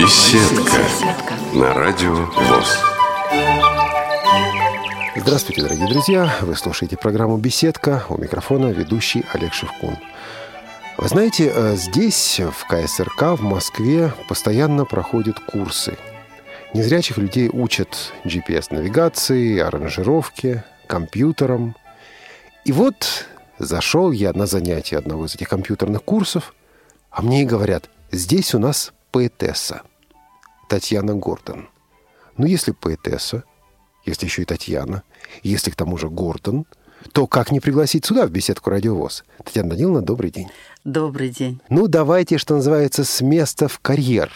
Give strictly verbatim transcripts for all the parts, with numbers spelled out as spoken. Беседка на радио ВОС. Здравствуйте, дорогие друзья! Вы слушаете программу «Беседка». У микрофона ведущий Олег Шевкун. Вы знаете, здесь, в ка эс эр ка, в Москве, постоянно проходят курсы. Незрячих людей учат джи пи эс-навигации, аранжировке, компьютерам. И вот зашел я на занятие одного из этих компьютерных курсов, а мне и говорят: здесь у нас поэтесса Татьяна Гордон. Ну, если поэтесса, если еще и Татьяна, если к тому же Гордон, то как не пригласить сюда, в беседку «Радиовоз»? Татьяна Даниловна, добрый день. Добрый день. Ну, давайте, что называется, с места в карьер.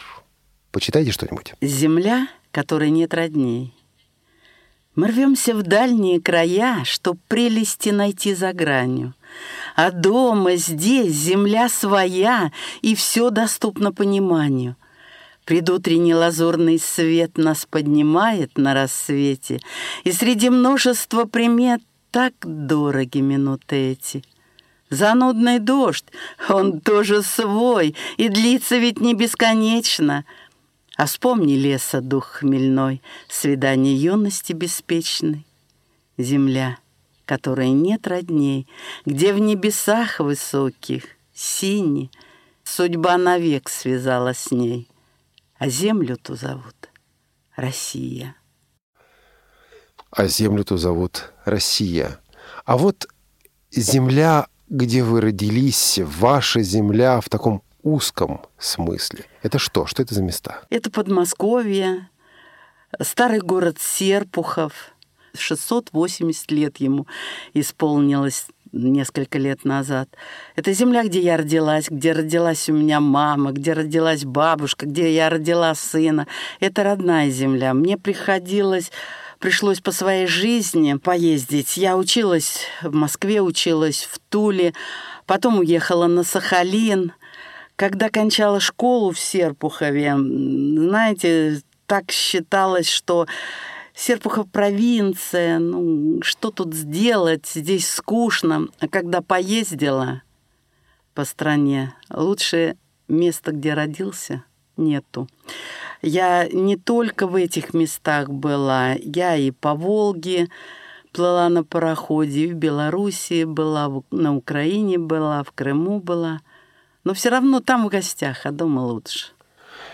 Почитайте что-нибудь. «Земля, которой нет родней. Мы рвемся в дальние края, чтоб прелести найти за гранью. А дома здесь земля своя, и все доступно пониманию. Предутренний лазурный свет нас поднимает на рассвете, и среди множества примет так дороги минуты эти. Занудный дождь, он тоже свой, и длится ведь не бесконечно. А вспомни леса дух хмельной, свидание юности беспечной. Земля, которой нет родней, где в небесах высоких, сине, судьба навек связала с ней. А землю-ту зовут Россия». А землю-ту зовут Россия. А вот земля, где вы родились, ваша земля в таком узком смысле. Это что? Что это за места? Это Подмосковье, старый город Серпухов. шестьсот восемьдесят лет ему исполнилось несколько лет назад. Это земля, где я родилась, где родилась у меня мама, где родилась бабушка, где я родила сына. Это родная земля. Мне приходилось... Пришлось по своей жизни поездить. Я училась в Москве, училась в Туле, потом уехала на Сахалин. Когда кончала школу в Серпухове, знаете, так считалось, что Серпухов провинция, ну, что тут сделать, здесь скучно. А когда поездила по стране, лучше места, где родился, нету. Я не только в этих местах была, я и по Волге плыла на пароходе, и в Белоруссии была, на Украине была, в Крыму была. Но все равно там в гостях, а дома лучше.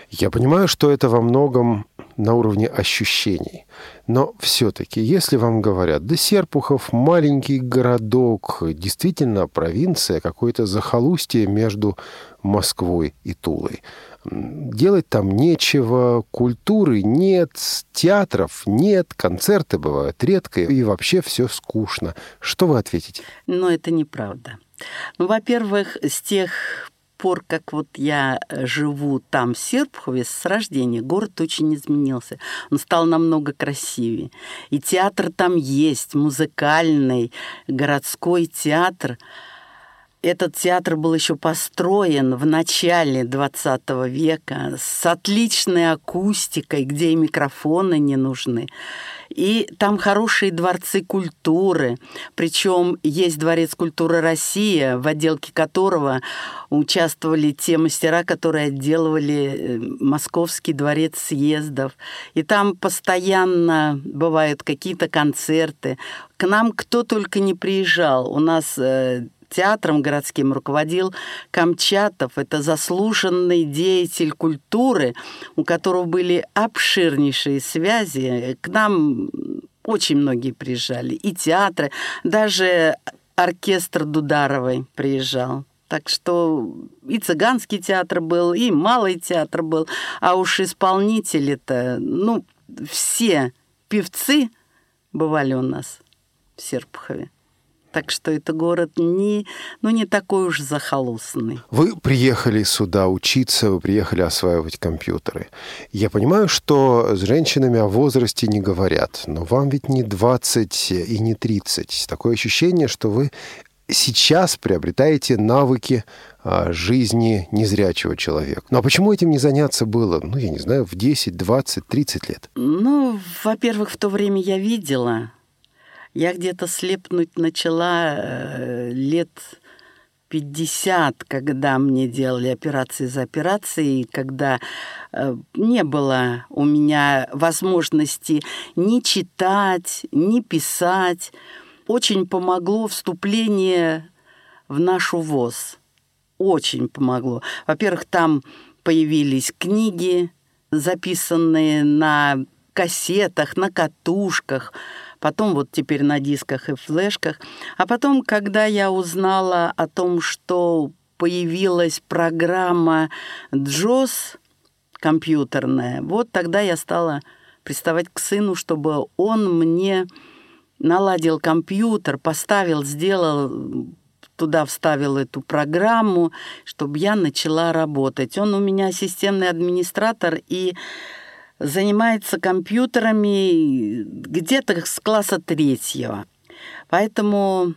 Я понимаю, что это во многом на уровне ощущений. Но все-таки, если вам говорят: да Серпухов — маленький городок, действительно провинция, какое-то захолустье между Москвой и Тулой. Делать там нечего, культуры нет, театров нет, концерты бывают редко, и вообще все скучно. Что вы ответите? Но это неправда. Ну, во-первых, с тех пор, как вот я живу там, в Серпухове, с рождения, город очень изменился. Он стал намного красивее. И театр там есть, музыкальный, городской театр. Этот театр был еще построен в начале двадцатого века с отличной акустикой, где и микрофоны не нужны. И там хорошие дворцы культуры. Причем есть Дворец культуры России, в отделке которого участвовали те мастера, которые отделывали Московский дворец съездов. И там постоянно бывают какие-то концерты. К нам кто только не приезжал. У нас... театром городским руководил Камчатов. Это заслуженный деятель культуры, у которого были обширнейшие связи. К нам очень многие приезжали. И театры, даже оркестр Дударовой приезжал. Так что и цыганский театр был, и малый театр был. А уж исполнители-то, ну, все певцы бывали у нас в Серпухове. Так что это город не, ну, не такой уж захолустный. Вы приехали сюда учиться, вы приехали осваивать компьютеры. Я понимаю, что с женщинами о возрасте не говорят, но вам ведь не двадцать и не тридцать. Такое ощущение, что вы сейчас приобретаете навыки жизни незрячего человека. Ну а почему этим не заняться было, ну я не знаю, в десять, двадцать, тридцать лет? Ну, во-первых, в то время я видела... Я где-то слепнуть начала лет пятьдесят, когда мне делали операции за операцией, когда э, не было у меня возможности ни читать, ни писать. Очень помогло вступление в нашу ВОС. Очень помогло. Во-первых, там появились книги, записанные на кассетах, на катушках, потом вот теперь на дисках и флешках. А потом, когда я узнала о том, что появилась программа джоус компьютерная, вот тогда я стала приставать к сыну, чтобы он мне наладил компьютер, поставил, сделал, туда вставил эту программу, чтобы я начала работать. Он у меня системный администратор и занимается компьютерами где-то с класса третьего. Поэтому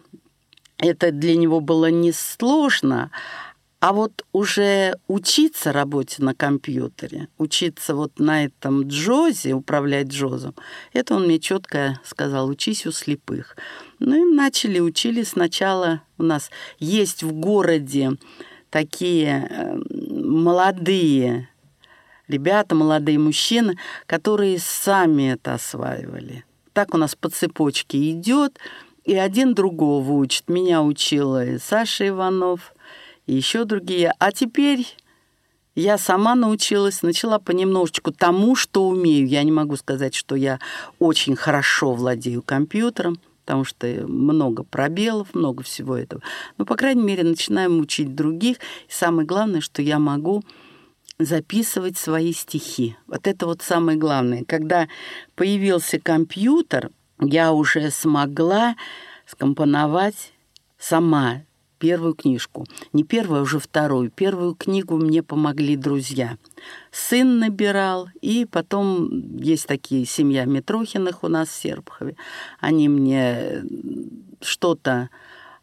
это для него было несложно. А вот уже учиться работе на компьютере, учиться вот на этом джозе, управлять джозом, это он мне четко сказал: учись у слепых. Ну и начали, учили сначала. У нас есть в городе такие молодые ребята, молодые мужчины, которые сами это осваивали. Так у нас по цепочке идет, и один другого учит. Меня учила и Саша Иванов, и еще другие. А теперь я сама научилась, начала понемножечку тому, что умею. Я не могу сказать, что я очень хорошо владею компьютером, потому что много пробелов, много всего этого. Но, по крайней мере, начинаем учить других. И самое главное, что я могу записывать свои стихи. Вот это вот самое главное. Когда появился компьютер, я уже смогла скомпоновать сама первую книжку. Не первую, а уже вторую. Первую книгу мне помогли друзья. Сын набирал, и потом есть такие семья Митрохиных у нас в Серпухове. Они мне что-то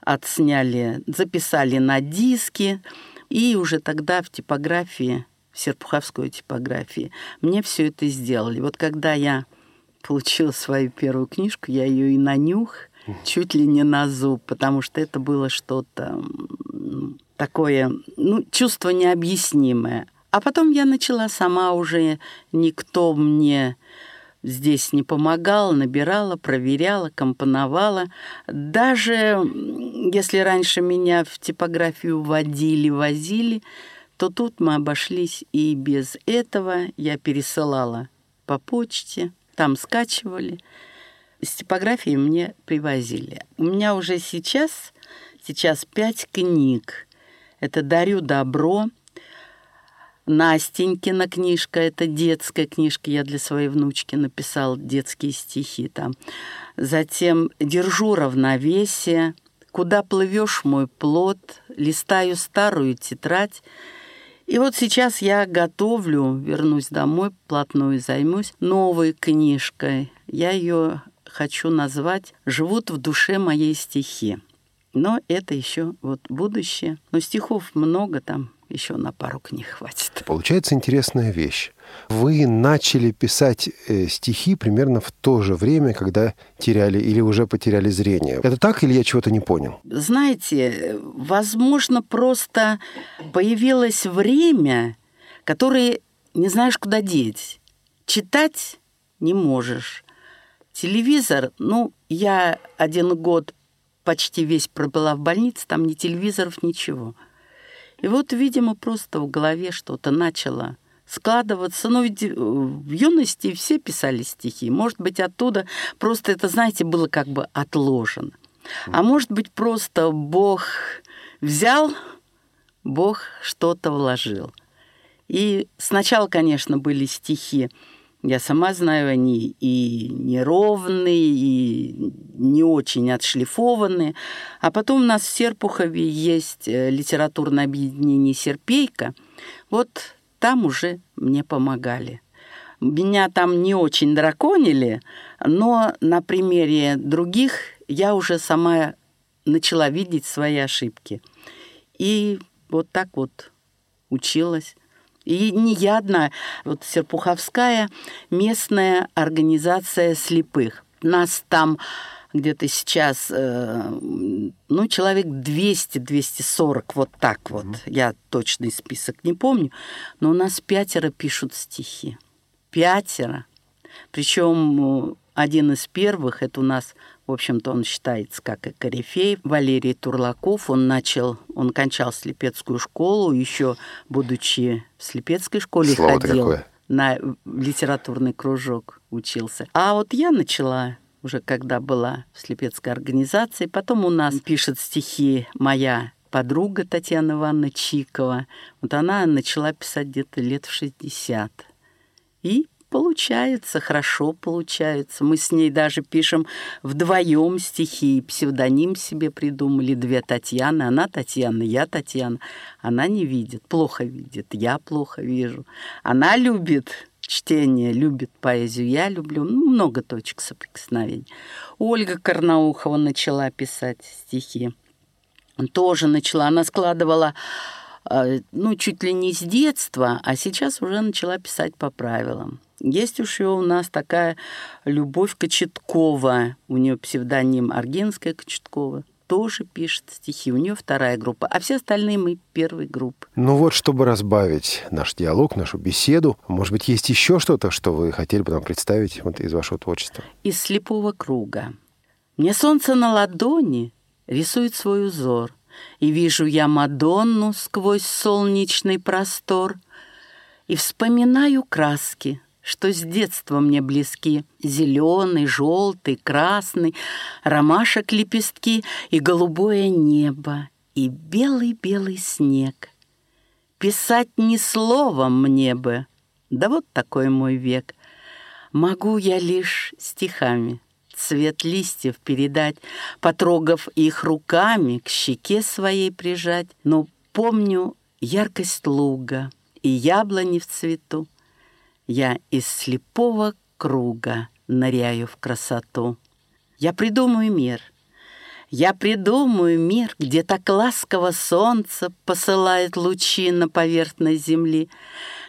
отсняли, записали на диски, и уже тогда в типографии, в серпуховской типографии, мне все это сделали. Вот когда я получила свою первую книжку, я ее и на нюх, чуть ли не на зуб, потому что это было что-то такое, ну, чувство необъяснимое. А потом я начала сама уже, никто мне здесь не помогал, набирала, проверяла, компоновала. Даже если раньше меня в типографию водили, возили, то тут мы обошлись и без этого. Я пересылала по почте, там скачивали. С типографии мне привозили. У меня уже сейчас, сейчас пять книг. Это «Дарю добро», Настенькина книжка, это детская книжка, я для своей внучки написала детские стихи там. Затем «Держу равновесие», «Куда плывешь, мой плот», «Листаю старую тетрадь». И вот сейчас я готовлю, вернусь домой, плотную займусь новой книжкой. Я ее хочу назвать «Живут в душе моей стихи». Но это еще вот будущее. Но стихов много там. Еще на пару книг хватит. Получается интересная вещь. Вы начали писать э, стихи примерно в то же время, когда теряли или уже потеряли зрение. Это так или я чего-то не понял? Знаете, возможно, просто появилось время, которое не знаешь, куда деть. Читать не можешь. Телевизор, ну, я один год почти весь пробыла в больнице, там ни телевизоров, ничего. И вот, видимо, просто в голове что-то начало складываться. Ну, в юности все писали стихи. Может быть, оттуда просто это, знаете, было как бы отложено. А может быть, просто Бог взял, Бог что-то вложил. И сначала, конечно, были стихи. Я сама знаю, они и неровные, и не очень отшлифованные. А потом у нас в Серпухове есть литературное объединение «Серпейка». Вот там уже мне помогали. Меня там не очень драконили, но на примере других я уже сама начала видеть свои ошибки. И вот так вот училась. И не я одна, вот Серпуховская местная организация слепых. Нас там где-то сейчас, ну, человек двести - двести сорок, вот так вот. Mm-hmm. Я точный список не помню, но у нас пятеро пишут стихи. Пятеро. Причем один из первых, это у нас, в общем-то, он считается как и корифей, Валерий Турлаков. Он начал, он кончал Слепецкую школу, еще будучи в Слепецкой школе, слово-то ходил какое? На литературный кружок учился. А вот я начала уже когда была в Слепецкой организации. Потом у нас пишет стихи моя подруга Татьяна Ивановна Чикова. Вот она начала писать где-то лет в шестьдесят. И получается, хорошо получается. Мы с ней даже пишем вдвоем стихи. Псевдоним себе придумали. Две Татьяны. Она Татьяна, я Татьяна. Она не видит, плохо видит. Я плохо вижу. Она любит чтение, любит поэзию. Я люблю. Ну, много точек соприкосновения. Ольга Карнаухова начала писать стихи. Тоже начала. Она складывала... ну, чуть ли не с детства, а сейчас уже начала писать по правилам. Есть уж у нас такая Любовь Кочеткова, у нее псевдоним Аргинская Кочеткова, тоже пишет стихи, у нее вторая группа, а все остальные мы первой группы. Ну вот, чтобы разбавить наш диалог, нашу беседу, может быть, есть еще что-то, что вы хотели бы нам представить вот, из вашего творчества? Из слепого круга. «Мне солнце на ладони рисует свой узор, и вижу я Мадонну сквозь солнечный простор, и вспоминаю краски, что с детства мне близки: зеленый, желтый, красный, ромашек лепестки, и голубое небо, и белый-белый снег. Писать ни словом мне бы, да вот такой мой век. Могу я лишь стихами цвет листьев передать, потрогав их руками, к щеке своей прижать. Но помню яркость луга и яблони в цвету. Я из слепого круга ныряю в красоту. Я придумаю мир, я придумаю мир, где так ласково солнце посылает лучи на поверхность земли,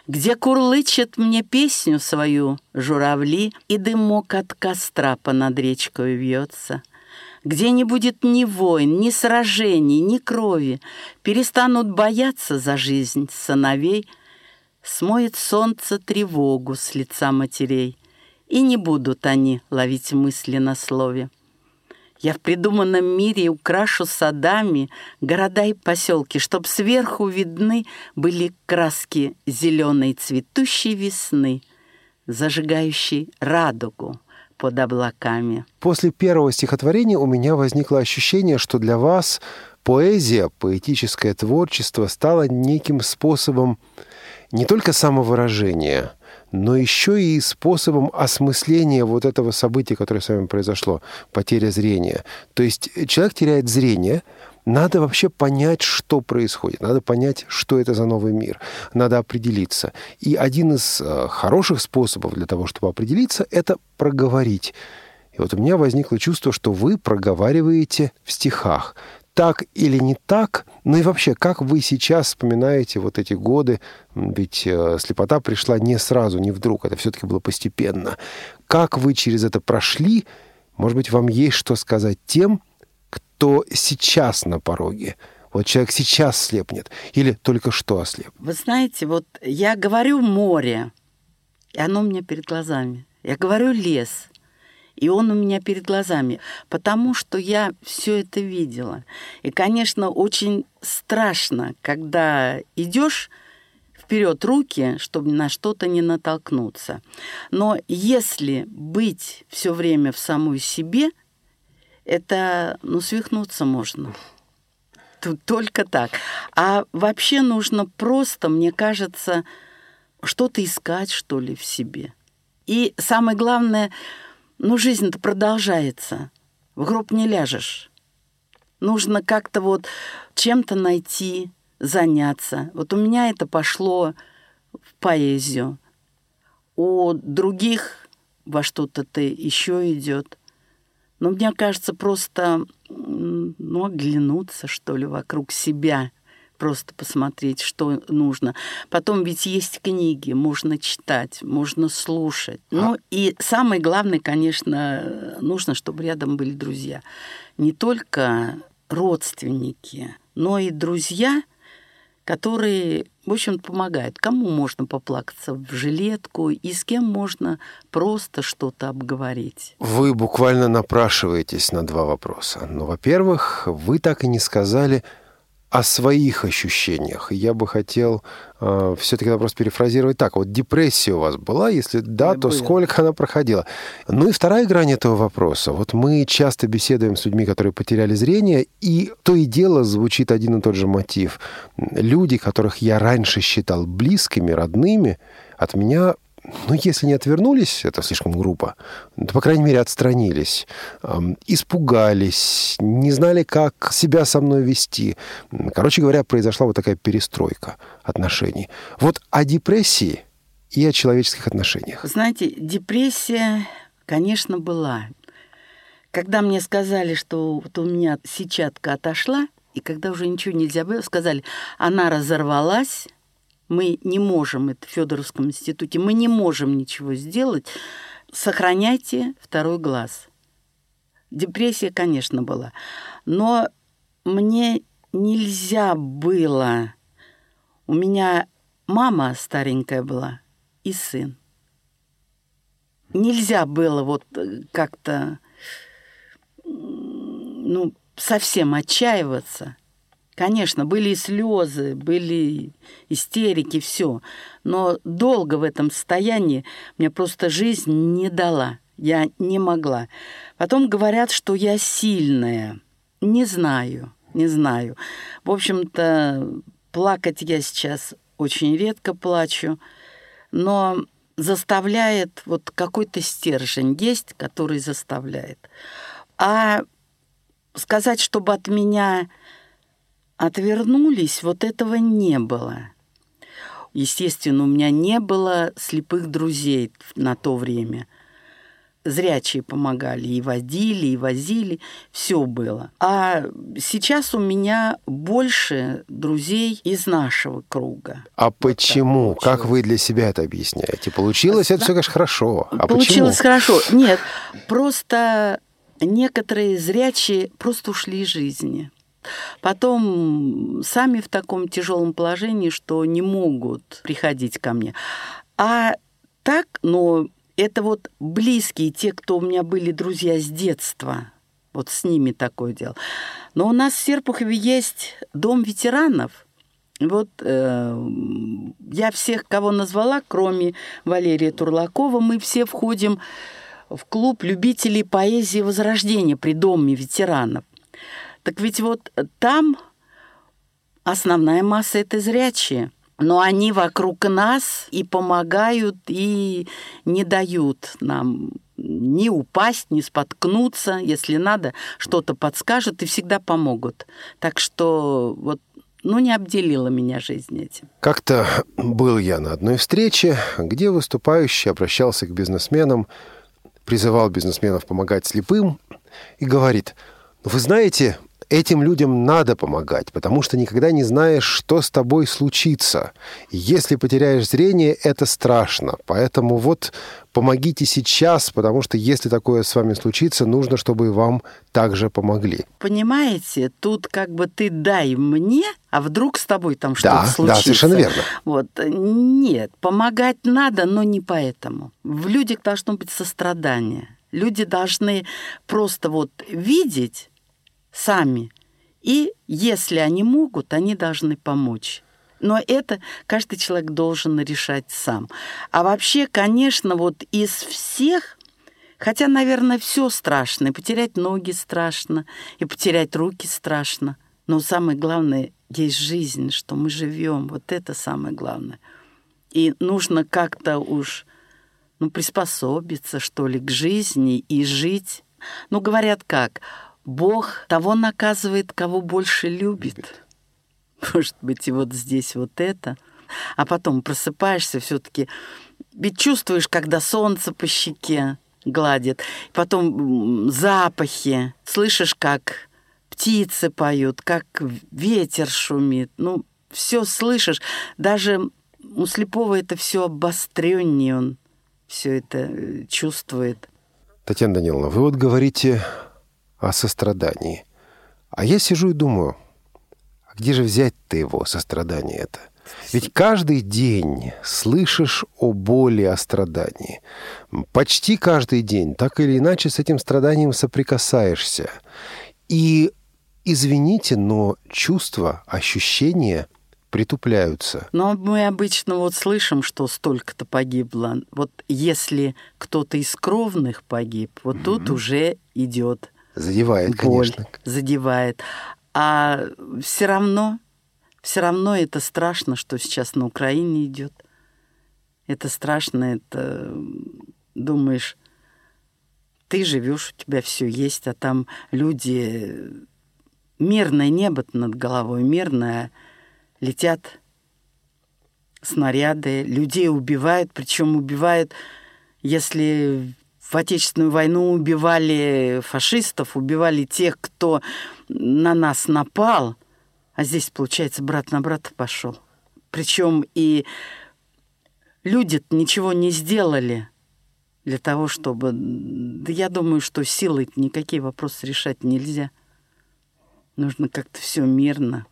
где курлычет мне песню свою журавли, и дымок от костра понад речкой вьется, где не будет ни войн, ни сражений, ни крови, перестанут бояться за жизнь сыновей, смоет солнце тревогу с лица матерей, и не будут они ловить мысли на слове. Я в придуманном мире украшу садами города и поселки, чтоб сверху видны были краски зеленой цветущей весны, зажигающей радугу под облаками». После первого стихотворения у меня возникло ощущение, что для вас поэзия, поэтическое творчество стало неким способом не только самовыражения, но еще и способом осмысления вот этого события, которое с вами произошло, потеря зрения. То есть человек теряет зрение, надо вообще понять, что происходит, надо понять, что это за новый мир, надо определиться. И один из хороших способов для того, чтобы определиться, это проговорить. И вот у меня возникло чувство, что вы проговариваете в стихах. Так или не так, ну и вообще, как вы сейчас вспоминаете вот эти годы, ведь э, слепота пришла не сразу, не вдруг, это все-таки было постепенно. Как вы через это прошли, может быть, вам есть что сказать тем, кто сейчас на пороге? Вот человек сейчас слепнет или только что ослеп? Вы знаете, вот я говорю море, и оно у меня перед глазами. Я говорю лес, и он у меня перед глазами, потому что я все это видела. И, конечно, очень страшно, когда идешь вперед руки, чтобы на что-то не натолкнуться. Но если быть все время в самой себе, это, ну, свихнуться можно. Тут только так. А вообще нужно просто, мне кажется, что-то искать, что ли, в себе. И самое главное... ну, жизнь-то продолжается. В гроб не ляжешь. Нужно как-то вот чем-то найти, заняться. Вот у меня это пошло в поэзию. У других во что-то ты еще идет. Но мне кажется, просто ну, оглянуться, что ли, вокруг себя, просто посмотреть, что нужно. Потом ведь есть книги, можно читать, можно слушать. А? Ну и самое главное, конечно, нужно, чтобы рядом были друзья. Не только родственники, но и друзья, которые, в общем, помогают. Кому можно поплакаться в жилетку и с кем можно просто что-то обговорить. Вы буквально напрашиваетесь на два вопроса. Ну, во-первых, вы так и не сказали о своих ощущениях. Я бы хотел э, все-таки вопрос перефразировать так. Вот депрессия у вас была? Если да, то сколько она проходила? Ну и вторая грань этого вопроса. Вот мы часто беседуем с людьми, которые потеряли зрение, и то и дело звучит один и тот же мотив. Люди, которых я раньше считал близкими, родными, от меня... Ну, если не отвернулись, это слишком грубо, то, по крайней мере, отстранились, испугались, не знали, как себя со мной вести. Короче говоря, произошла вот такая перестройка отношений. Вот о депрессии и о человеческих отношениях. Знаете, депрессия, конечно, была. Когда мне сказали, что вот у меня сетчатка отошла, и когда уже ничего нельзя было, сказали, она разорвалась. Мы не можем, это в Федоровском институте, мы не можем ничего сделать. Сохраняйте второй глаз. Депрессия, конечно, была. Но мне нельзя было. У меня мама старенькая была и сын. Нельзя было вот как-то, ну, совсем отчаиваться. Конечно, были и слезы, были истерики, все. Но долго в этом состоянии мне просто жизнь не дала. Я не могла. Потом говорят, что я сильная. Не знаю, не знаю. В общем-то, плакать я сейчас очень редко плачу. Но заставляет вот какой-то стержень есть, который заставляет. А сказать, чтобы от меня... отвернулись, вот этого не было. Естественно, у меня не было слепых друзей на то время. Зрячие помогали, и водили, и возили, все было. А сейчас у меня больше друзей из нашего круга. А вот почему? Как вы для себя это объясняете? Получилось да. это все, конечно, хорошо. А Получилось почему? хорошо. Нет, просто некоторые зрячие просто ушли из жизни. Потом сами в таком тяжелом положении, что не могут приходить ко мне. А так, ну, это вот близкие, те, кто у меня были друзья с детства. Вот с ними такое дело. Но у нас в Серпухове есть дом ветеранов. Вот э, я всех, кого назвала, кроме Валерия Турлакова, мы все входим в клуб любителей поэзии Возрождения при Доме ветеранов. Так ведь вот там основная масса – это зрячие. Но они вокруг нас и помогают, и не дают нам ни упасть, ни споткнуться. Если надо, что-то подскажут и всегда помогут. Так что вот, ну, не обделила меня жизнь этим. Как-то был я на одной встрече, где выступающий обращался к бизнесменам, призывал бизнесменов помогать слепым и говорит, вы знаете... Этим людям надо помогать, потому что никогда не знаешь, что с тобой случится. Если потеряешь зрение, это страшно. Поэтому вот помогите сейчас, потому что если такое с вами случится, нужно, чтобы и вам также помогли. Понимаете, тут как бы ты дай мне, а вдруг с тобой там что-то да, случится. Да, совершенно верно. Вот. Нет, помогать надо, но не поэтому. В людях должно быть сострадание. Люди должны просто вот видеть... сами. И если они могут, они должны помочь. Но это каждый человек должен решать сам. А вообще, конечно, вот из всех, хотя, наверное, все страшно. И потерять ноги страшно, и потерять руки страшно. Но самое главное, есть жизнь, что мы живем. Вот это самое главное. И нужно как-то уж ну, приспособиться, что ли, к жизни и жить. Ну, говорят как... Бог того наказывает, кого больше любит. Может быть, и вот здесь вот это. А потом просыпаешься все-таки. Ведь чувствуешь, когда солнце по щеке гладит. Потом запахи. Слышишь, как... птицы поют, как ветер шумит. Ну, все слышишь. Даже у слепого это все обостреннее, он все это чувствует. Татьяна Даниловна, вы вот говорите о сострадании. А я сижу и думаю, а где же взять-то его сострадание это? Ведь каждый день слышишь о боли, о страдании. Почти каждый день, так или иначе, с этим страданием соприкасаешься. И, извините, но чувства, ощущения притупляются. Но мы обычно вот слышим, что столько-то погибло. Вот если кто-то из кровных погиб, вот mm-hmm. тут уже идет задевает, боль, конечно. Задевает. А все равно... Все равно это страшно, что сейчас на Украине идет. Это страшно, это думаешь, ты живешь, у тебя все есть, а там люди, мирное небо над головой, мирное, летят снаряды, людей убивают, причем убивают, если в Отечественную войну убивали фашистов, убивали тех, кто на нас напал. А здесь, получается, брат на брата пошел. Причем и люди-то ничего не сделали для того, чтобы... Да я думаю, что силой-то никакие вопросы решать нельзя. Нужно как-то все мирно.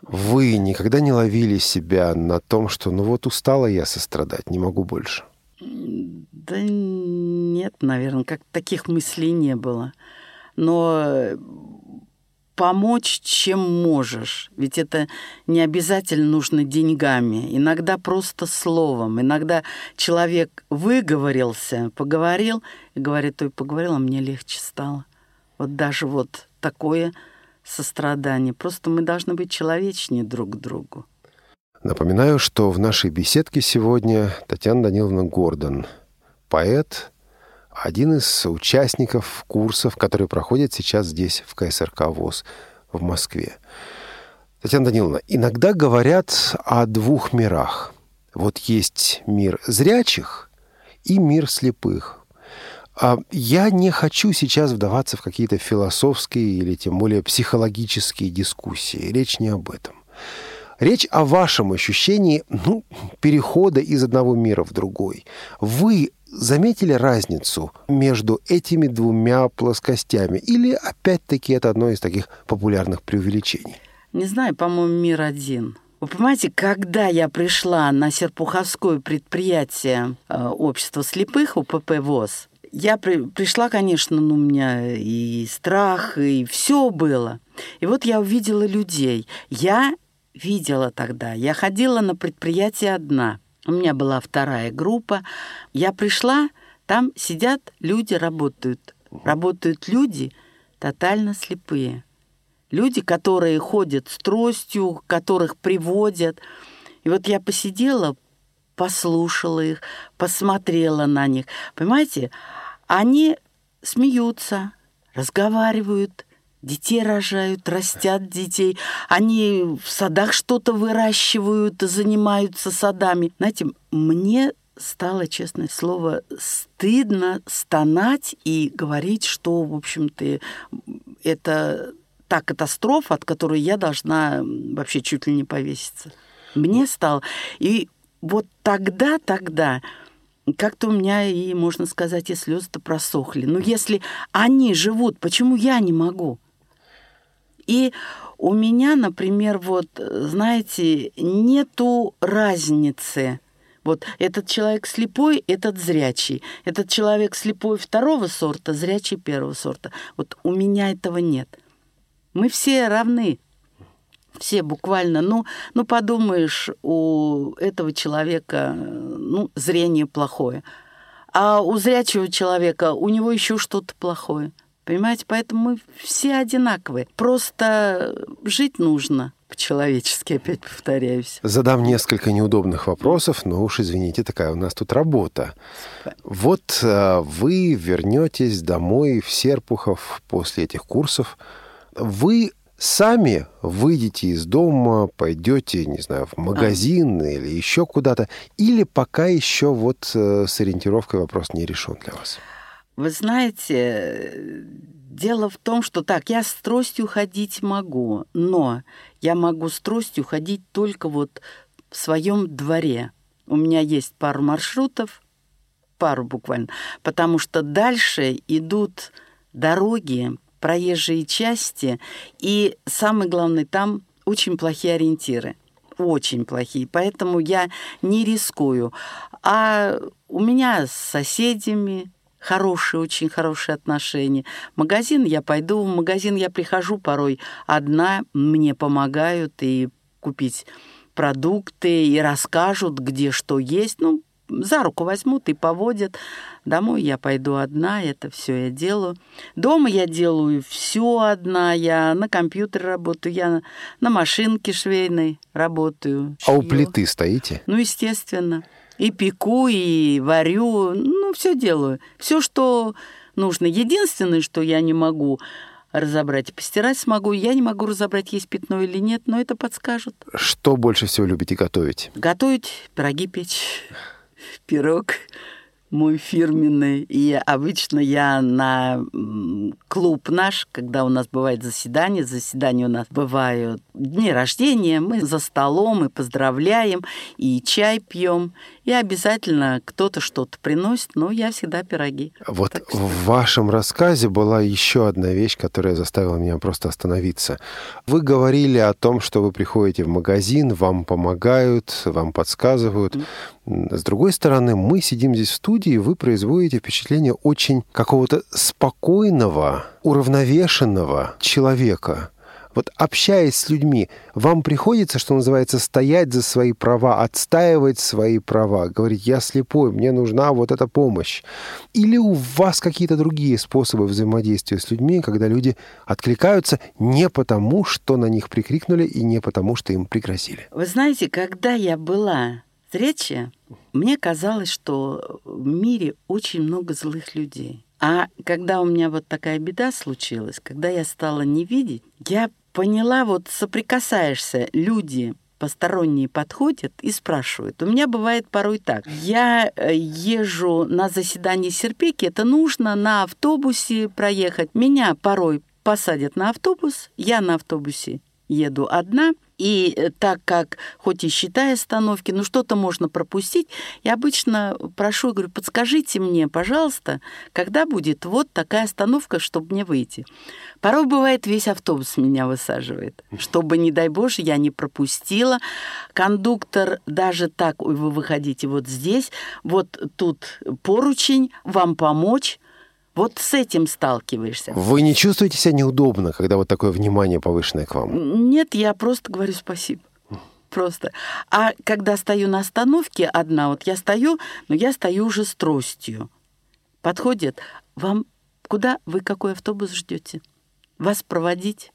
Вы никогда не ловили себя на том, что ну вот устала я сострадать, не могу больше? Да нет, наверное, как таких мыслей не было. Но... Помочь, чем можешь. Ведь это не обязательно нужно деньгами. Иногда просто словом. Иногда человек выговорился, поговорил, и говорит, ой, поговорил, а мне легче стало. Вот даже вот такое сострадание. Просто мы должны быть человечнее друг к другу. Напоминаю, что в нашей беседке сегодня Татьяна Даниловна Гордон, поэт, один из участников курсов, которые проходят сейчас здесь, в ка эс эр ка ВОС, в Москве. Татьяна Даниловна, иногда говорят о двух мирах. Вот есть мир зрячих и мир слепых. Я не хочу сейчас вдаваться в какие-то философские или тем более психологические дискуссии. Речь не об этом. Речь о вашем ощущении, ну, перехода из одного мира в другой. Вы заметили разницу между этими двумя плоскостями? Или, опять-таки, это одно из таких популярных преувеличений? Не знаю, по-моему, мир один. Вы понимаете, когда я пришла на серпуховское предприятие общества слепых, у пэ пэ ВОС, я при- пришла, конечно, ну, у меня и страх, и все было. И вот я увидела людей. Я... Видела тогда. Я ходила на предприятие одна. У меня была вторая группа. Я пришла, там сидят люди, работают. Работают люди тотально слепые. Люди, которые ходят с тростью, которых приводят. И вот я посидела, послушала их, посмотрела на них. Понимаете, они смеются, разговаривают, детей рожают, растят детей. Они в садах что-то выращивают, занимаются садами. Знаете, мне стало, честное слово, стыдно стонать и говорить, что, в общем-то, это та катастрофа, от которой я должна вообще чуть ли не повеситься. Мне стало. И вот тогда, тогда... Как-то у меня и, можно сказать, и слезы-то просохли. Но если они живут, почему я не могу? И у меня, например, вот, знаете, нету разницы. Вот этот человек слепой, этот зрячий. Этот человек слепой второго сорта, зрячий первого сорта. Вот у меня этого нет. Мы все равны. Все буквально, ну, ну, подумаешь, у этого человека, ну, зрение плохое. А у зрячего человека, у него еще что-то плохое. Понимаете, поэтому мы все одинаковые. Просто жить нужно по-человечески, опять повторяюсь. Задам несколько неудобных вопросов, но уж извините, такая у нас тут работа. Вот вы вернетесь домой в Серпухов после этих курсов. Вы... Сами выйдете из дома, пойдете, не знаю, в магазин а. или еще куда-то, или пока еще вот с ориентировкой вопрос не решен для вас? Вы знаете, дело в том, что так, я с тростью ходить могу, но я могу с тростью ходить только вот в своем дворе. У меня есть пару маршрутов, пару буквально, потому что дальше идут дороги, проезжие части, и самое главное, там очень плохие ориентиры, очень плохие, поэтому я не рискую. А у меня с соседями хорошие, очень хорошие отношения. В магазин я пойду, в магазин я прихожу порой одна, мне помогают и купить продукты, и расскажут, где что есть, ну, за руку возьмут и поводят. Домой я пойду одна, это все я делаю. Дома я делаю все одна, я на компьютере работаю, я на машинке швейной работаю. Шью. А у плиты стоите? Ну, естественно. И пеку, и варю, ну, все делаю. Все, что нужно. Единственное, что я не могу разобрать, постирать смогу. Я не могу разобрать, есть пятно или нет, но это подскажут. Что больше всего любите готовить? Готовить, пироги печь. Пирог мой фирменный. И обычно я на клуб наш, когда у нас бывает заседание, заседания у нас бывают дни рождения, мы за столом и поздравляем, и чай пьем, и обязательно кто-то что-то приносит, но я всегда пироги. Вот так, в вашем рассказе была еще одна вещь, которая заставила меня просто остановиться. Вы говорили о том, что вы приходите в магазин, вам помогают, вам подсказывают. Mm-hmm. С другой стороны, мы сидим здесь в студии, и вы производите впечатление очень какого-то спокойного, уравновешенного человека. Вот общаясь с людьми, вам приходится, что называется, стоять за свои права, отстаивать свои права, говорить: я слепой, мне нужна вот эта помощь. Или у вас какие-то другие способы взаимодействия с людьми, когда люди откликаются не потому, что на них прикрикнули, и не потому, что им пригрозили? Вы знаете, когда я была в встрече, мне казалось, что в мире очень много злых людей. А когда у меня вот такая беда случилась, когда я стала не видеть, я поняла, вот соприкасаешься, люди посторонние подходят и спрашивают. У меня бывает порой так. Я езжу на заседание Серпейки, это нужно на автобусе проехать. Меня порой посадят на автобус, я на автобусе еду одна. И так как, хоть и считая остановки, но что-то можно пропустить, я обычно прошу, говорю: подскажите мне, пожалуйста, когда будет вот такая остановка, чтобы мне выйти. Порой бывает, весь автобус меня высаживает, чтобы, не дай Боже, я не пропустила. Кондуктор даже так: ой, вы выходите вот здесь, вот тут поручень, вам помочь. Вот с этим сталкиваешься. Вы не чувствуете себя неудобно, когда вот такое внимание повышенное к вам? Нет, я просто говорю спасибо. Просто. А когда стою на остановке одна, вот я стою, но я стою уже с тростью. Подходят: вам куда, вы какой автобус ждете? Вас проводить?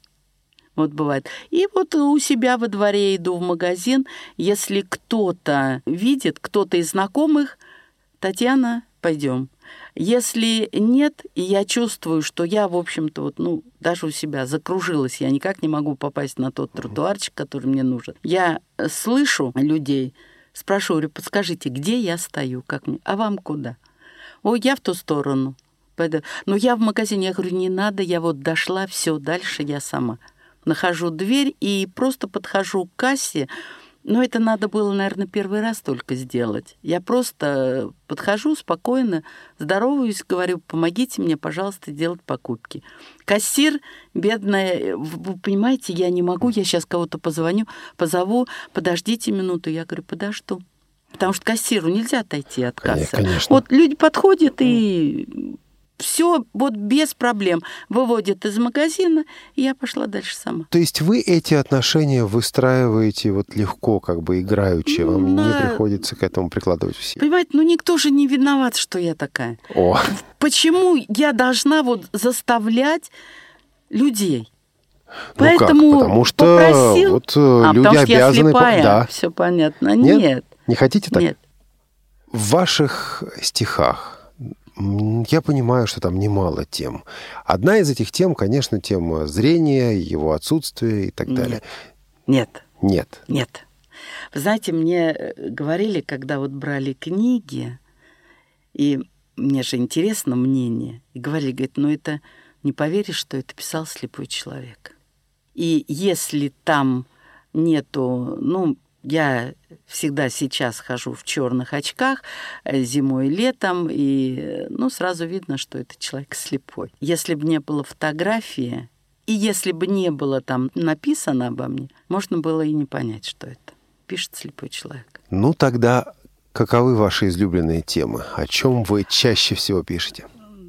Вот бывает. И вот у себя во дворе иду в магазин. Если кто-то видит, кто-то из знакомых: Татьяна, пойдем. Если нет, и я чувствую, что я, в общем-то, вот, ну, даже у себя закружилась, я никак не могу попасть на тот тротуарчик, который мне нужен. Я слышу людей, спрашиваю, говорю: подскажите, где я стою, как мне, а вам куда? Ой, я в ту сторону. Но я в магазине, я говорю: не надо, я вот дошла, все, дальше я сама. Нахожу дверь и просто подхожу к кассе. Но это надо было, наверное, первый раз только сделать. Я просто подхожу спокойно, здороваюсь, говорю: помогите мне, пожалуйста, делать покупки. Кассир, бедная, вы понимаете, я не могу, я сейчас кого-то позвоню, позову, подождите минуту. Я говорю: подожду. Потому что кассиру нельзя отойти от кассы. Конечно. Вот люди подходят и все вот без проблем выводят из магазина, и я пошла дальше сама. То есть вы эти отношения выстраиваете вот легко, как бы играючи, вам да. не приходится к этому прикладывать усилия? Понимаете, ну никто же не виноват, что я такая. О. Почему я должна вот заставлять людей? Ну Поэтому как? Потому что попросил... вот а, люди потому что обязаны... я слепая, да. Все понятно. Нет? Нет. Не хотите так? Нет. В ваших стихах я понимаю, что там немало тем. Одна из этих тем, конечно, тема зрения, его отсутствие и так далее. Нет. Нет. Нет. Вы знаете, мне говорили, когда вот брали книги, и мне же интересно мнение. И говорили, говорит, ну это не поверишь, что это писал слепой человек. И если там нету, ну, я всегда сейчас хожу в черных очках зимой и летом, и ну, сразу видно, что это человек слепой. Если бы не было фотографии, и если бы не было там написано обо мне, можно было и не понять, что это. Пишет слепой человек. Ну тогда каковы ваши излюбленные темы? О чем вы чаще всего пишете?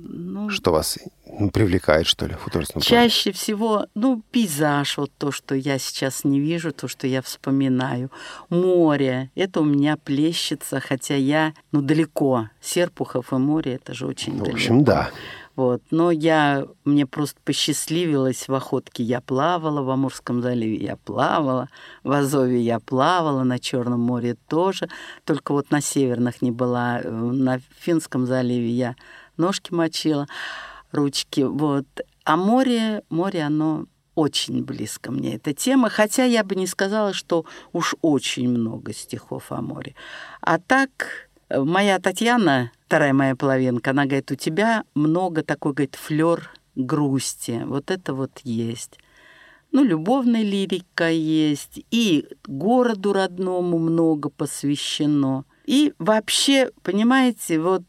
Ну, что вас ну, привлекает, что ли, в художественном плане? Чаще всего, ну, пейзаж, вот то, что я сейчас не вижу, то, что я вспоминаю. Море, это у меня плещется, хотя я, ну, далеко. Серпухов и море, это же очень далеко. В общем, далеко. Да. Вот, но я, мне просто посчастливилось, в Охотке я плавала, в Амурском заливе я плавала, в Азове я плавала, на Черном море тоже, только вот на Северных не была, на Финском заливе я ножки мочила, ручки, вот. А море, море, оно очень близко мне, эта тема, хотя я бы не сказала, что уж очень много стихов о море. А так... Моя Татьяна, вторая моя половинка, она говорит, у тебя много такой, говорит, флёр грусти. Вот это вот есть. Ну, любовная лирика есть. И городу родному много посвящено. И вообще, понимаете, вот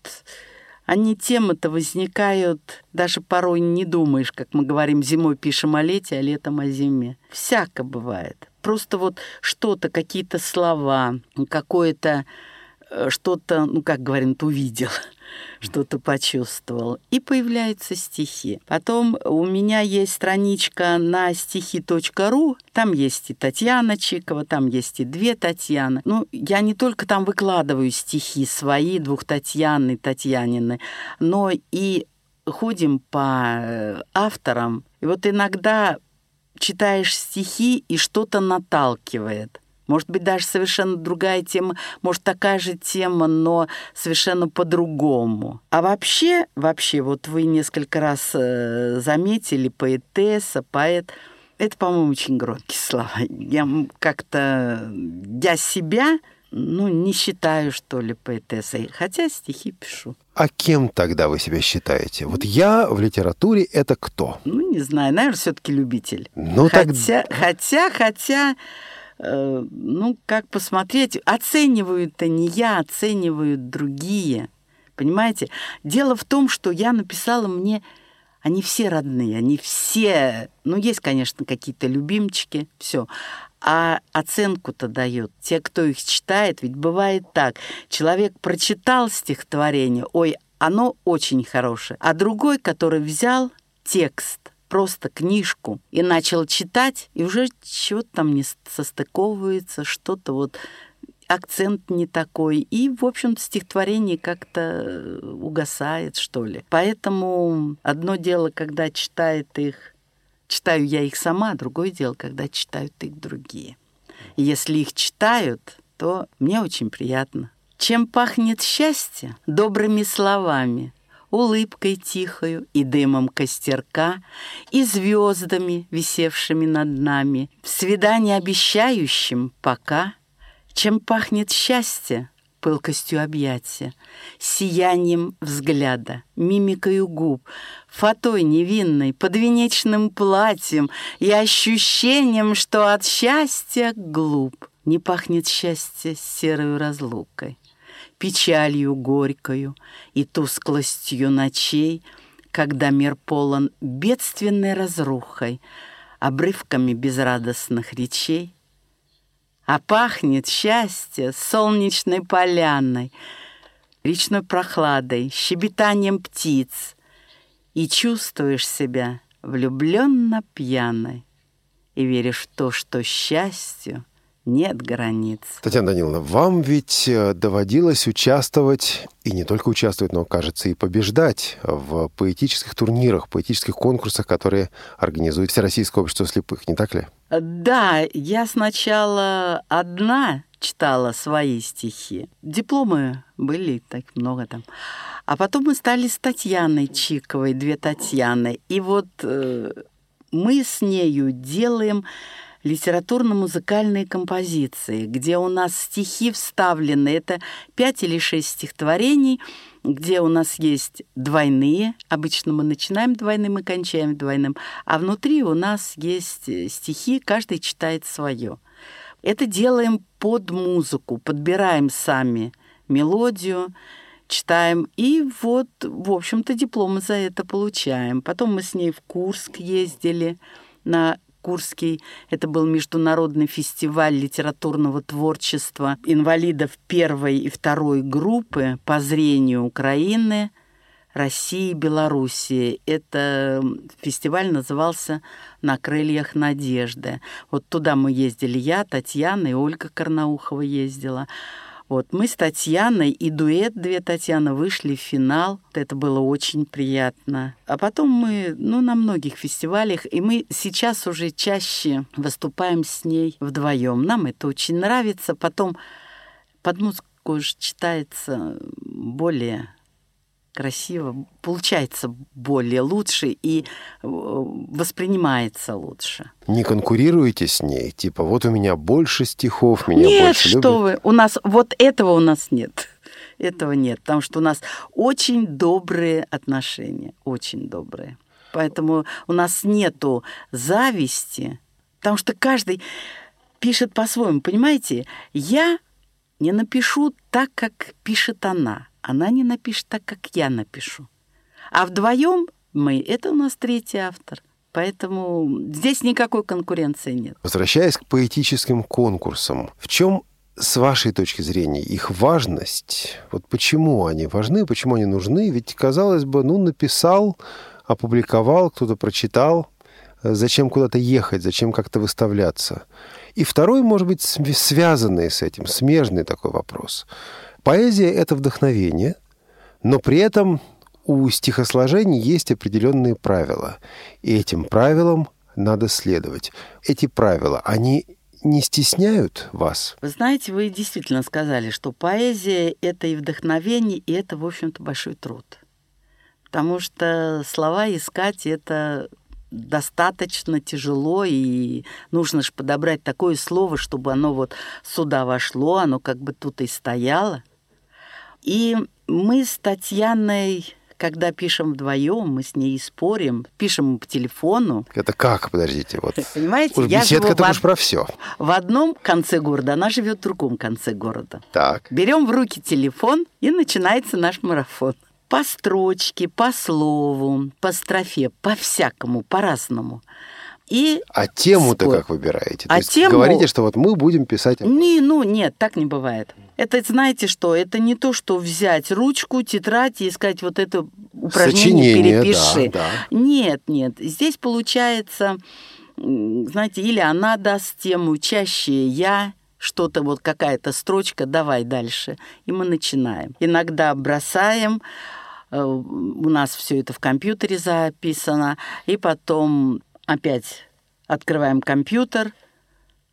они темы-то возникают, даже порой не думаешь, как мы говорим, зимой пишем о лете, а летом о зиме. Всяко бывает. Просто вот что-то, какие-то слова, какое-то... что-то, ну, как говорят, увидел, что-то почувствовал. И появляются стихи. Потом у меня есть страничка на стихи точка ру. Там есть и Татьяна Чикова, там есть и две Татьяны. Ну, я не только там выкладываю стихи свои, двух Татьяны, Татьянины, но и ходим по авторам. И вот иногда читаешь стихи, и что-то наталкивает. Может быть, даже совершенно другая тема, может, такая же тема, но совершенно по-другому. А вообще, вообще, вот вы несколько раз заметили, поэтесса, поэт, это, по-моему, очень громкие слова. Я как-то, я себя, ну, не считаю, что ли, поэтессой, хотя стихи пишу. А кем тогда вы себя считаете? Вот я в литературе — это кто? Ну, не знаю, наверное, все-таки любитель. Ну, хотя, так... хотя, хотя... Ну, как посмотреть, оценивают-то не я, оценивают другие, понимаете? Дело в том, что я написала мне, они все родные, они все, ну, есть, конечно, какие-то любимчики, все, а оценку-то дают те, кто их читает, ведь бывает так, человек прочитал стихотворение, ой, оно очень хорошее, а другой, который взял текст, просто книжку и начал читать, и уже чего-то там не состыковывается, что-то вот, акцент не такой. И, в общем-то, стихотворение как-то угасает, что ли. Поэтому одно дело, когда читает их, читаю я их сама, другое дело, когда читают их другие. И если их читают, то мне очень приятно. Чем пахнет счастье? Добрыми словами. Улыбкой тихою и дымом костерка, и звездами, висевшими над нами, в свидании обещающим пока, чем пахнет счастье, пылкостью объятия, сиянием взгляда, мимикою губ, фатой невинной, подвенечным платьем и ощущением, что от счастья глуп, не пахнет счастье серою разлукой. Печалью горькою и тусклостью ночей, когда мир полон бедственной разрухой, обрывками безрадостных речей. А пахнет счастье солнечной поляной, речной прохладой, щебетанием птиц, и чувствуешь себя влюбленно пьяной и веришь в то, что счастью нет границ. Татьяна Даниловна, вам ведь доводилось участвовать, и не только участвовать, но, кажется, и побеждать в поэтических турнирах, поэтических конкурсах, которые организует Всероссийское общество слепых, не так ли? Да, я сначала одна читала свои стихи. Дипломы были, так много там. А потом мы стали с Татьяной Чиковой, две Татьяны. И вот э, мы с нею делаем литературно-музыкальные композиции, где у нас стихи вставлены. Это пять или шесть стихотворений, где у нас есть двойные. Обычно мы начинаем двойным и кончаем двойным. А внутри у нас есть стихи, каждый читает свое. Это делаем под музыку, подбираем сами мелодию, читаем, и вот, в общем-то, дипломы за это получаем. Потом мы с ней в Курск ездили. На Курский это был международный фестиваль литературного творчества инвалидов первой и второй группы по зрению Украины, России и Белоруссии. Это фестиваль назывался «На крыльях надежды». Вот туда мы ездили, я, Татьяна и Ольга Карнаухова ездила. Вот мы с Татьяной и дуэт две Татьяны вышли в финал. Это было очень приятно. А потом мы, ну, на многих фестивалях, и мы сейчас уже чаще выступаем с ней вдвоем. Нам это очень нравится. Потом под музыку уже читается более красиво, получается более лучше и воспринимается лучше. Не конкурируете с ней? Типа, вот у меня больше стихов, меня нет, больше любят? Нет, что вы, у нас вот этого у нас нет. Этого нет, потому что у нас очень добрые отношения, очень добрые. Поэтому у нас нету зависти, потому что каждый пишет по-своему, понимаете? Я не напишу так, как пишет она. Она не напишет так, как я напишу. А вдвоем мы, это у нас третий автор. Поэтому здесь никакой конкуренции нет. Возвращаясь к поэтическим конкурсам, в чем, с вашей точки зрения, их важность? Вот почему они важны, почему они нужны? Ведь, казалось бы, ну, написал, опубликовал, кто-то прочитал. Зачем куда-то ехать, зачем как-то выставляться? И второй, может быть, связанный с этим, смежный такой вопрос. Поэзия — это вдохновение, но при этом у стихосложений есть определенные правила. И этим правилам надо следовать. Эти правила, они не стесняют вас? Вы знаете, вы действительно сказали, что поэзия — это и вдохновение, и это, в общем-то, большой труд. Потому что слова искать — это достаточно тяжело, и нужно же подобрать такое слово, чтобы оно вот сюда вошло, оно как бы тут и стояло. И мы с Татьяной, когда пишем вдвоем, мы с ней спорим, пишем по телефону. Это как? Подождите, вот. Понимаете, я Беседка, ты уж про все. В одном конце города, она живет в другом конце города. Так. Берем в руки телефон, и начинается наш марафон. По строчке, по слову, по строфе, по-всякому, по-разному. И а тему-то спор. Как выбираете? А то есть тему... говорите, что вот мы будем писать... Не, ну, нет, так не бывает. Это, знаете что, это не то, что взять ручку, тетрадь и искать вот это упражнение сочинение, перепиши. Да, да. Нет, нет, здесь получается, знаете, или она даст тему, чаще я... Что-то вот какая-то строчка, давай дальше. И мы начинаем. Иногда бросаем, у нас все это в компьютере записано, и потом опять открываем компьютер,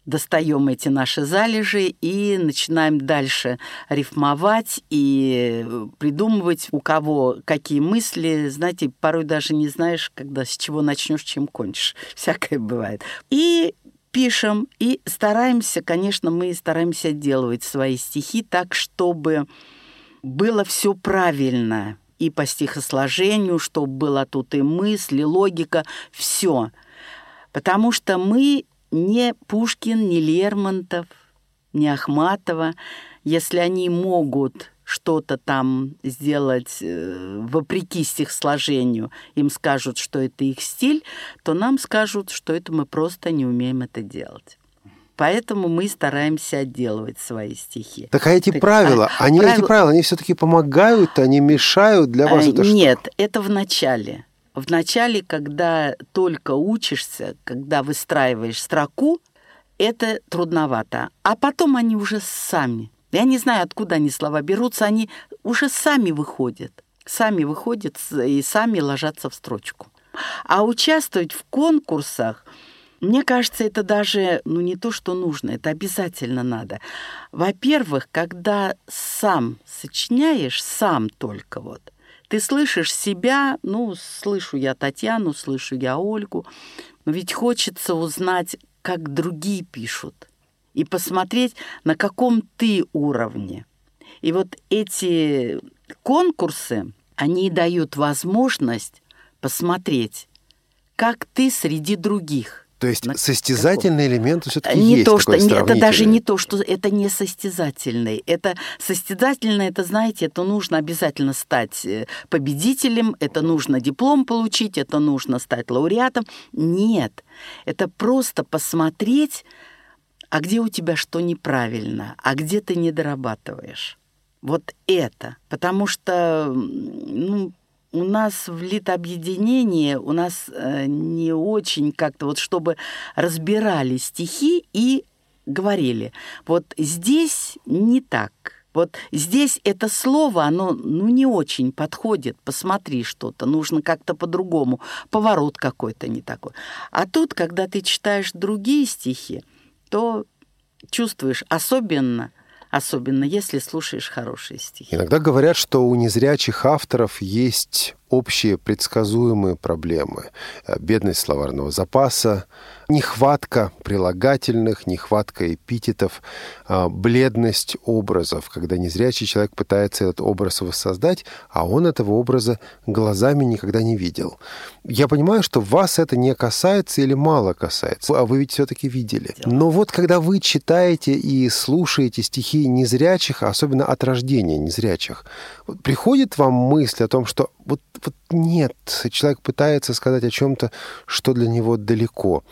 достаем эти наши залежи и начинаем дальше рифмовать и придумывать, у кого какие мысли. Знаете, порой даже не знаешь, когда с чего начнешь, чем кончишь. Всякое бывает. И... пишем и стараемся, конечно, мы стараемся отделывать свои стихи так, чтобы было все правильно. И по стихосложению, чтобы была тут и мысль, и логика, все. Потому что мы не Пушкин, не Лермонтов, не Ахматова. Если они могут что-то там сделать вопреки стихосложению, им скажут, что это их стиль, то нам скажут, что это мы просто не умеем это делать. Поэтому мы стараемся отделывать свои стихи. Так а эти так, правила, а, они, прав... эти правила, они все-таки помогают, они мешают для вас? А, это нет, что? Это в начале. В начале, когда только учишься, когда выстраиваешь строку, это трудновато. А потом они уже сами. Я не знаю, откуда они слова берутся, они уже сами выходят. Сами выходят и сами ложатся в строчку. А участвовать в конкурсах, мне кажется, это даже ну, не то, что нужно, это обязательно надо. Во-первых, когда сам сочиняешь, сам только вот, ты слышишь себя, ну, слышу я Татьяну, слышу я Ольгу, но ведь хочется узнать, как другие пишут, и посмотреть, на каком ты уровне. И вот эти конкурсы, они дают возможность посмотреть, как ты среди других. То есть на состязательный каком? Элемент все-таки не есть то, такой что, это даже не то, что это не состязательный. Это состязательное, это, знаете, это нужно обязательно стать победителем, это нужно диплом получить, это нужно стать лауреатом. Нет, это просто посмотреть, а где у тебя что неправильно, а где ты не дорабатываешь. Вот это. Потому что, ну, у нас в литобъединении, у нас э, не очень как-то, вот чтобы разбирали стихи и говорили, вот здесь не так, вот здесь это слово, оно ну, не очень подходит, посмотри что-то, нужно как-то по-другому, поворот какой-то не такой. А тут, когда ты читаешь другие стихи, то чувствуешь особенно, особенно если слушаешь хорошие стихи. Иногда говорят, что у незрячих авторов есть общие предсказуемые проблемы. Бедность словарного запаса, нехватка прилагательных, нехватка эпитетов, бледность образов, когда незрячий человек пытается этот образ воссоздать, а он этого образа глазами никогда не видел. Я понимаю, что вас это не касается или мало касается, а вы ведь все-таки видели. Но вот когда вы читаете и слушаете стихи незрячих, особенно от рождения незрячих, приходит вам мысль о том, что вот, вот нет, человек пытается сказать о чем-то, что для него далеко.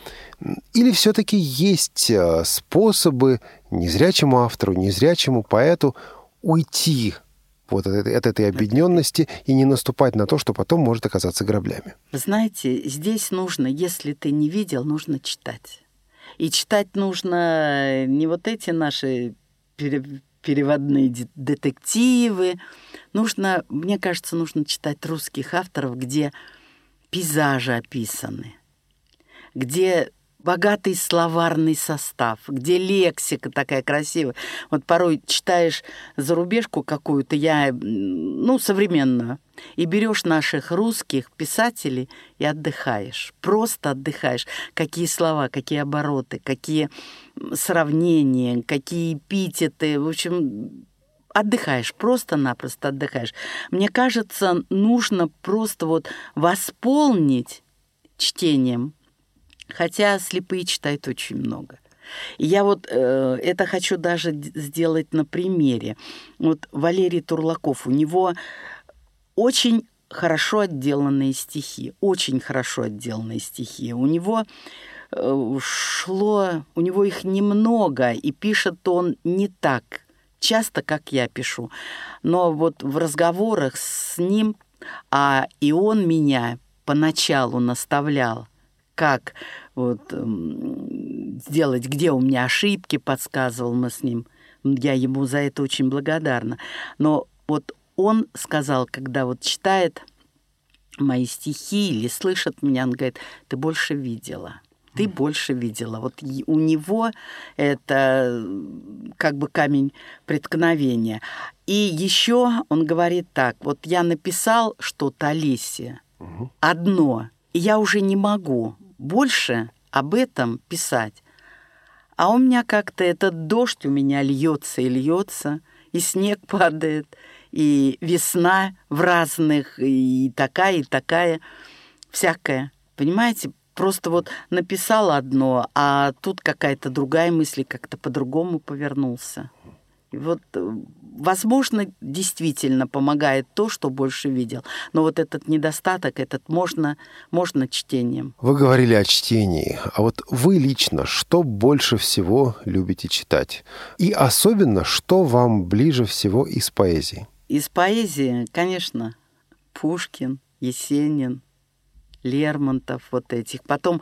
Или все-таки есть способы незрячему автору, незрячему поэту уйти вот от, от этой объединенности и не наступать на то, что потом может оказаться граблями? Знаете, здесь нужно, если ты не видел, нужно читать. И читать нужно не вот эти наши переводные детективы. Нужно, мне кажется, нужно читать русских авторов, где пейзажи описаны, где богатый словарный состав, где лексика такая красивая. Вот порой читаешь зарубежку какую-то, я, ну, современную, и берешь наших русских писателей и отдыхаешь. Просто отдыхаешь. Какие слова, какие обороты, какие сравнения, какие эпитеты. В общем, отдыхаешь, просто-напросто отдыхаешь. Мне кажется, нужно просто вот восполнить чтением. Хотя слепые читают очень много. И я вот э, это хочу даже сделать на примере. Вот Валерий Турлаков, у него очень хорошо отделанные стихи, очень хорошо отделанные стихи. У него э, шло, у него их немного, и пишет он не так часто, как я пишу. Но вот в разговорах с ним, а и он меня поначалу наставлял, как вот сделать, где у меня ошибки, подсказывал мы с ним. Я ему за это очень благодарна. Но вот он сказал, когда вот читает мои стихи или слышит меня, он говорит, ты больше видела, ты больше видела. Вот у него это как бы камень преткновения. И еще он говорит так, вот я написал что-то Олесе, одно, и я уже не могу больше об этом писать. А у меня как-то этот дождь у меня льется и льется, и снег падает, и весна в разных, и такая, и такая, всякая. Понимаете? Просто вот написала одно, а тут какая-то другая мысль, как-то по-другому повернулся. И вот, возможно, действительно помогает то, что больше видел. Но вот этот недостаток, этот можно, можно чтением. Вы говорили о чтении. А вот вы лично что больше всего любите читать? И особенно, что вам ближе всего из поэзии? Из поэзии, конечно, Пушкин, Есенин, Лермонтов, вот этих. Потом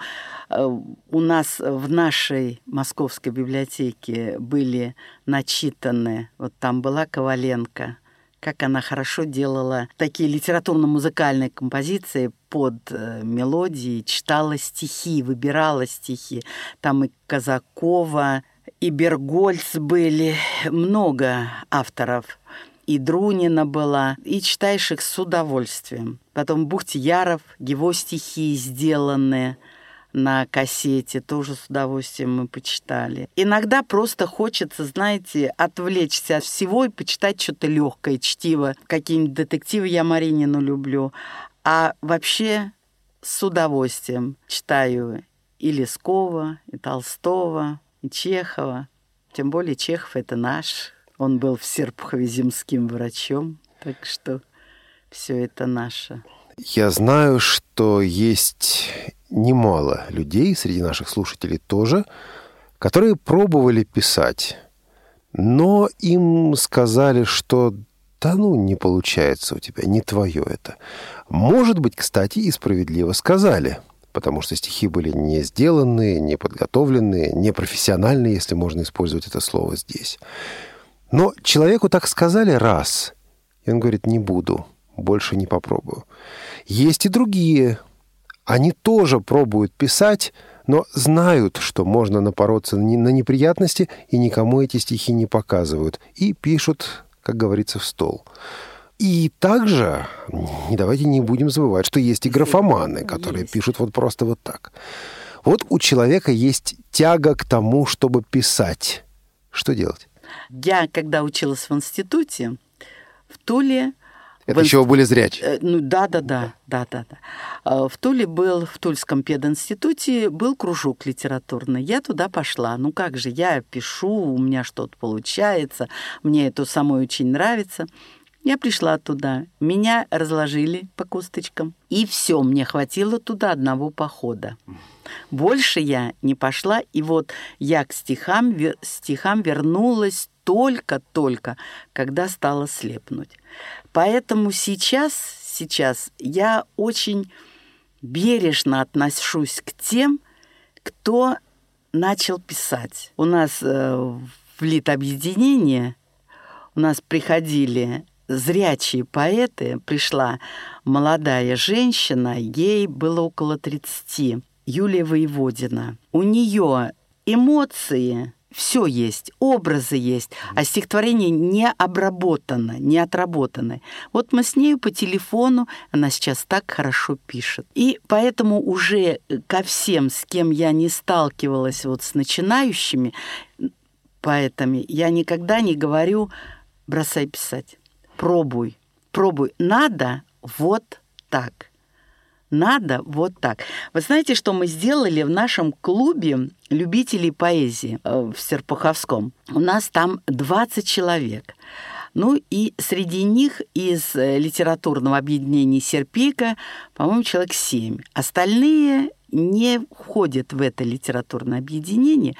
э, у нас в нашей московской библиотеке были начитаны, вот там была Коваленко, как она хорошо делала такие литературно-музыкальные композиции под э, мелодии, читала стихи, выбирала стихи. Там и Казакова, и Бергольц были, много авторов. И Друнина была, и читаешь их с удовольствием. Потом Бухтияров, его стихи сделаны, на кассете, тоже с удовольствием мы почитали. Иногда просто хочется, знаете, отвлечься от всего и почитать что-то легкое, чтиво. Какие-нибудь детективы я Маринину люблю. А вообще с удовольствием читаю и Лескова, и Толстого, и Чехова. Тем более Чехов — это наш. Он был в Серпухове земским врачом, так что все это наше. Я знаю, что есть немало людей, среди наших слушателей тоже, которые пробовали писать, но им сказали, что да ну, не получается у тебя, не твое это. Может быть, кстати, и справедливо сказали, потому что стихи были не сделанные, не подготовленные, не профессиональные, если можно использовать это слово здесь. Но человеку так сказали раз, и он говорит: не буду, больше не попробую. Есть и другие. Они тоже пробуют писать, но знают, что можно напороться на неприятности, и никому эти стихи не показывают. И пишут, как говорится, в стол. И также, давайте не будем забывать, что есть и графоманы, которые есть. Пишут вот просто вот так. Вот у человека есть тяга к тому, чтобы писать. Что делать? Я, когда училась в институте, в Туле... Это в... еще были зрячие. Ну, да, да, да, да, да, да. В Туле был, в Тульском пединституте был кружок литературный. Я туда пошла. Ну как же, я пишу, у меня что-то получается, мне это самой очень нравится. Я пришла туда, меня разложили по косточкам, и все, мне хватило туда одного похода. Больше я не пошла, и вот я к стихам, стихам вернулась только-только, когда стала слепнуть. Поэтому сейчас, сейчас я очень бережно отношусь к тем, кто начал писать. У нас в литобъединении у нас приходили... зрячие поэты, пришла молодая женщина, ей было около тридцати, Юлия Воеводина. У нее эмоции, все есть, образы есть, а стихотворение не обработано, не отработано. Вот мы с нею по телефону, она сейчас так хорошо пишет. И поэтому уже ко всем, с кем я не сталкивалась, вот с начинающими поэтами, я никогда не говорю: бросай писать. Пробуй, пробуй. Надо вот так. Надо вот так. Вы знаете, что мы сделали в нашем клубе любителей поэзии в Серпуховском? У нас там двадцать человек. Ну и среди них из литературного объединения «Серпейка», по-моему, человек семь. Остальные не входят в это литературное объединение,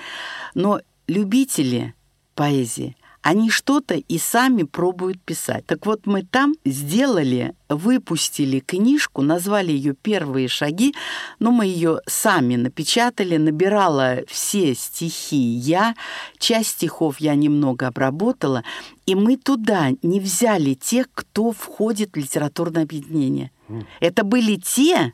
но любители поэзии, они что-то и сами пробуют писать. Так вот, мы там сделали, выпустили книжку, назвали ее «Первые шаги», но мы ее сами напечатали, набирала все стихи я, часть стихов я немного обработала, и мы туда не взяли тех, кто входит в литературное объединение. Это были те...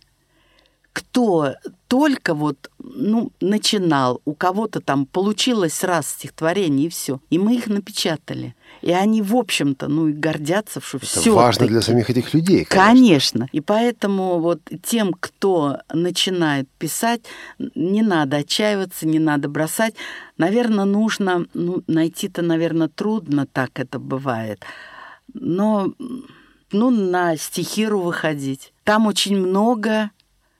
кто только вот, ну, начинал, у кого-то там получилось раз стихотворение, и все. И мы их напечатали. И они, в общем-то, ну, и гордятся, что все. Это важно для самих этих людей, конечно. Конечно. И поэтому вот тем, кто начинает писать, не надо отчаиваться, не надо бросать. Наверное, нужно, ну, найти-то, наверное, трудно, так это бывает. Но, ну, на стихи.ру выходить. Там очень много...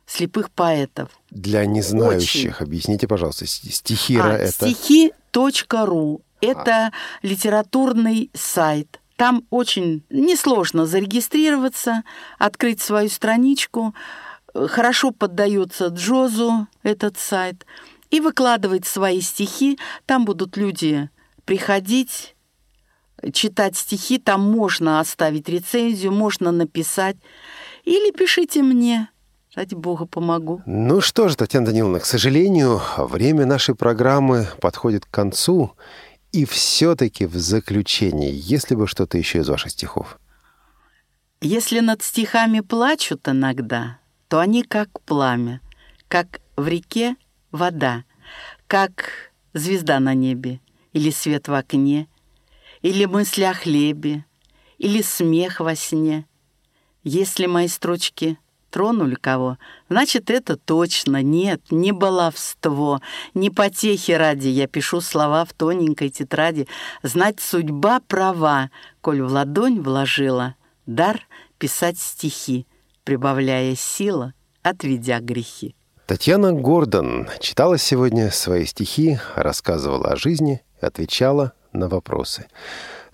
слепых поэтов. Для незнающих очень. Объясните, пожалуйста, стихи.ру а, это... стихи.ру – это а. литературный сайт. Там очень несложно зарегистрироваться, открыть свою страничку. Хорошо поддается джозу этот сайт. И выкладывать свои стихи. Там будут люди приходить, читать стихи. Там можно оставить рецензию, можно написать. Или пишите мне. Ради Бога, помогу. Ну что же, Татьяна Даниловна, к сожалению, время нашей программы подходит к концу. И все-таки в заключение, если бы что-то еще из ваших стихов? Если над стихами плачут иногда, то они как пламя, как в реке вода, как звезда на небе, или свет в окне, или мысли о хлебе, или смех во сне. Если мои строчки тронули кого, значит, это точно нет, не баловство, не потехи ради. Я пишу слова в тоненькой тетради. Знать судьба права, коль в ладонь вложила дар писать стихи, прибавляя сила, отведя грехи. Татьяна Гордон читала сегодня свои стихи, рассказывала о жизни, отвечала на вопросы.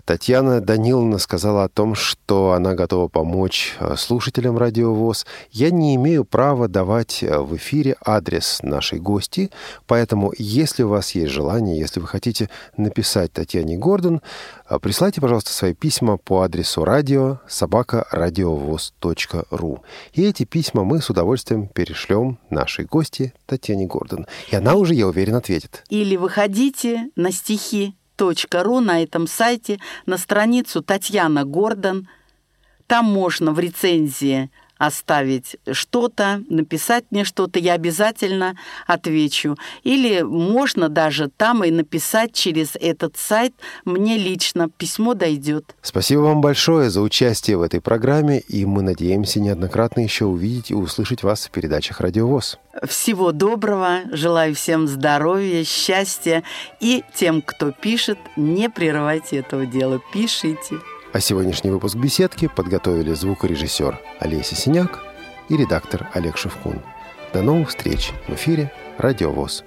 Татьяна Даниловна сказала о том, что она готова помочь слушателям «Радио ВОС». Я не имею права давать в эфире адрес нашей гости, поэтому, если у вас есть желание, если вы хотите написать Татьяне Гордон, присылайте, пожалуйста, свои письма по адресу радио собака радиовоз точка ру. И эти письма мы с удовольствием перешлем нашей гости Татьяне Гордон. И она уже, я уверен, ответит. Или выходите на стихи. .ру на этом сайте, на страницу Татьяна Гордон. Там можно в рецензии оставить что-то, написать мне что-то, я обязательно отвечу. Или можно даже там и написать через этот сайт, мне лично письмо дойдет. Спасибо вам большое за участие в этой программе, и мы надеемся неоднократно еще увидеть и услышать вас в передачах «Радио ВОС». Всего доброго, желаю всем здоровья, счастья, и тем, кто пишет, не прерывайте этого дела, пишите. А сегодняшний выпуск «Беседки» подготовили звукорежиссер Олеся Синяк и редактор Олег Шевкун. До новых встреч в эфире «Радио ВОС».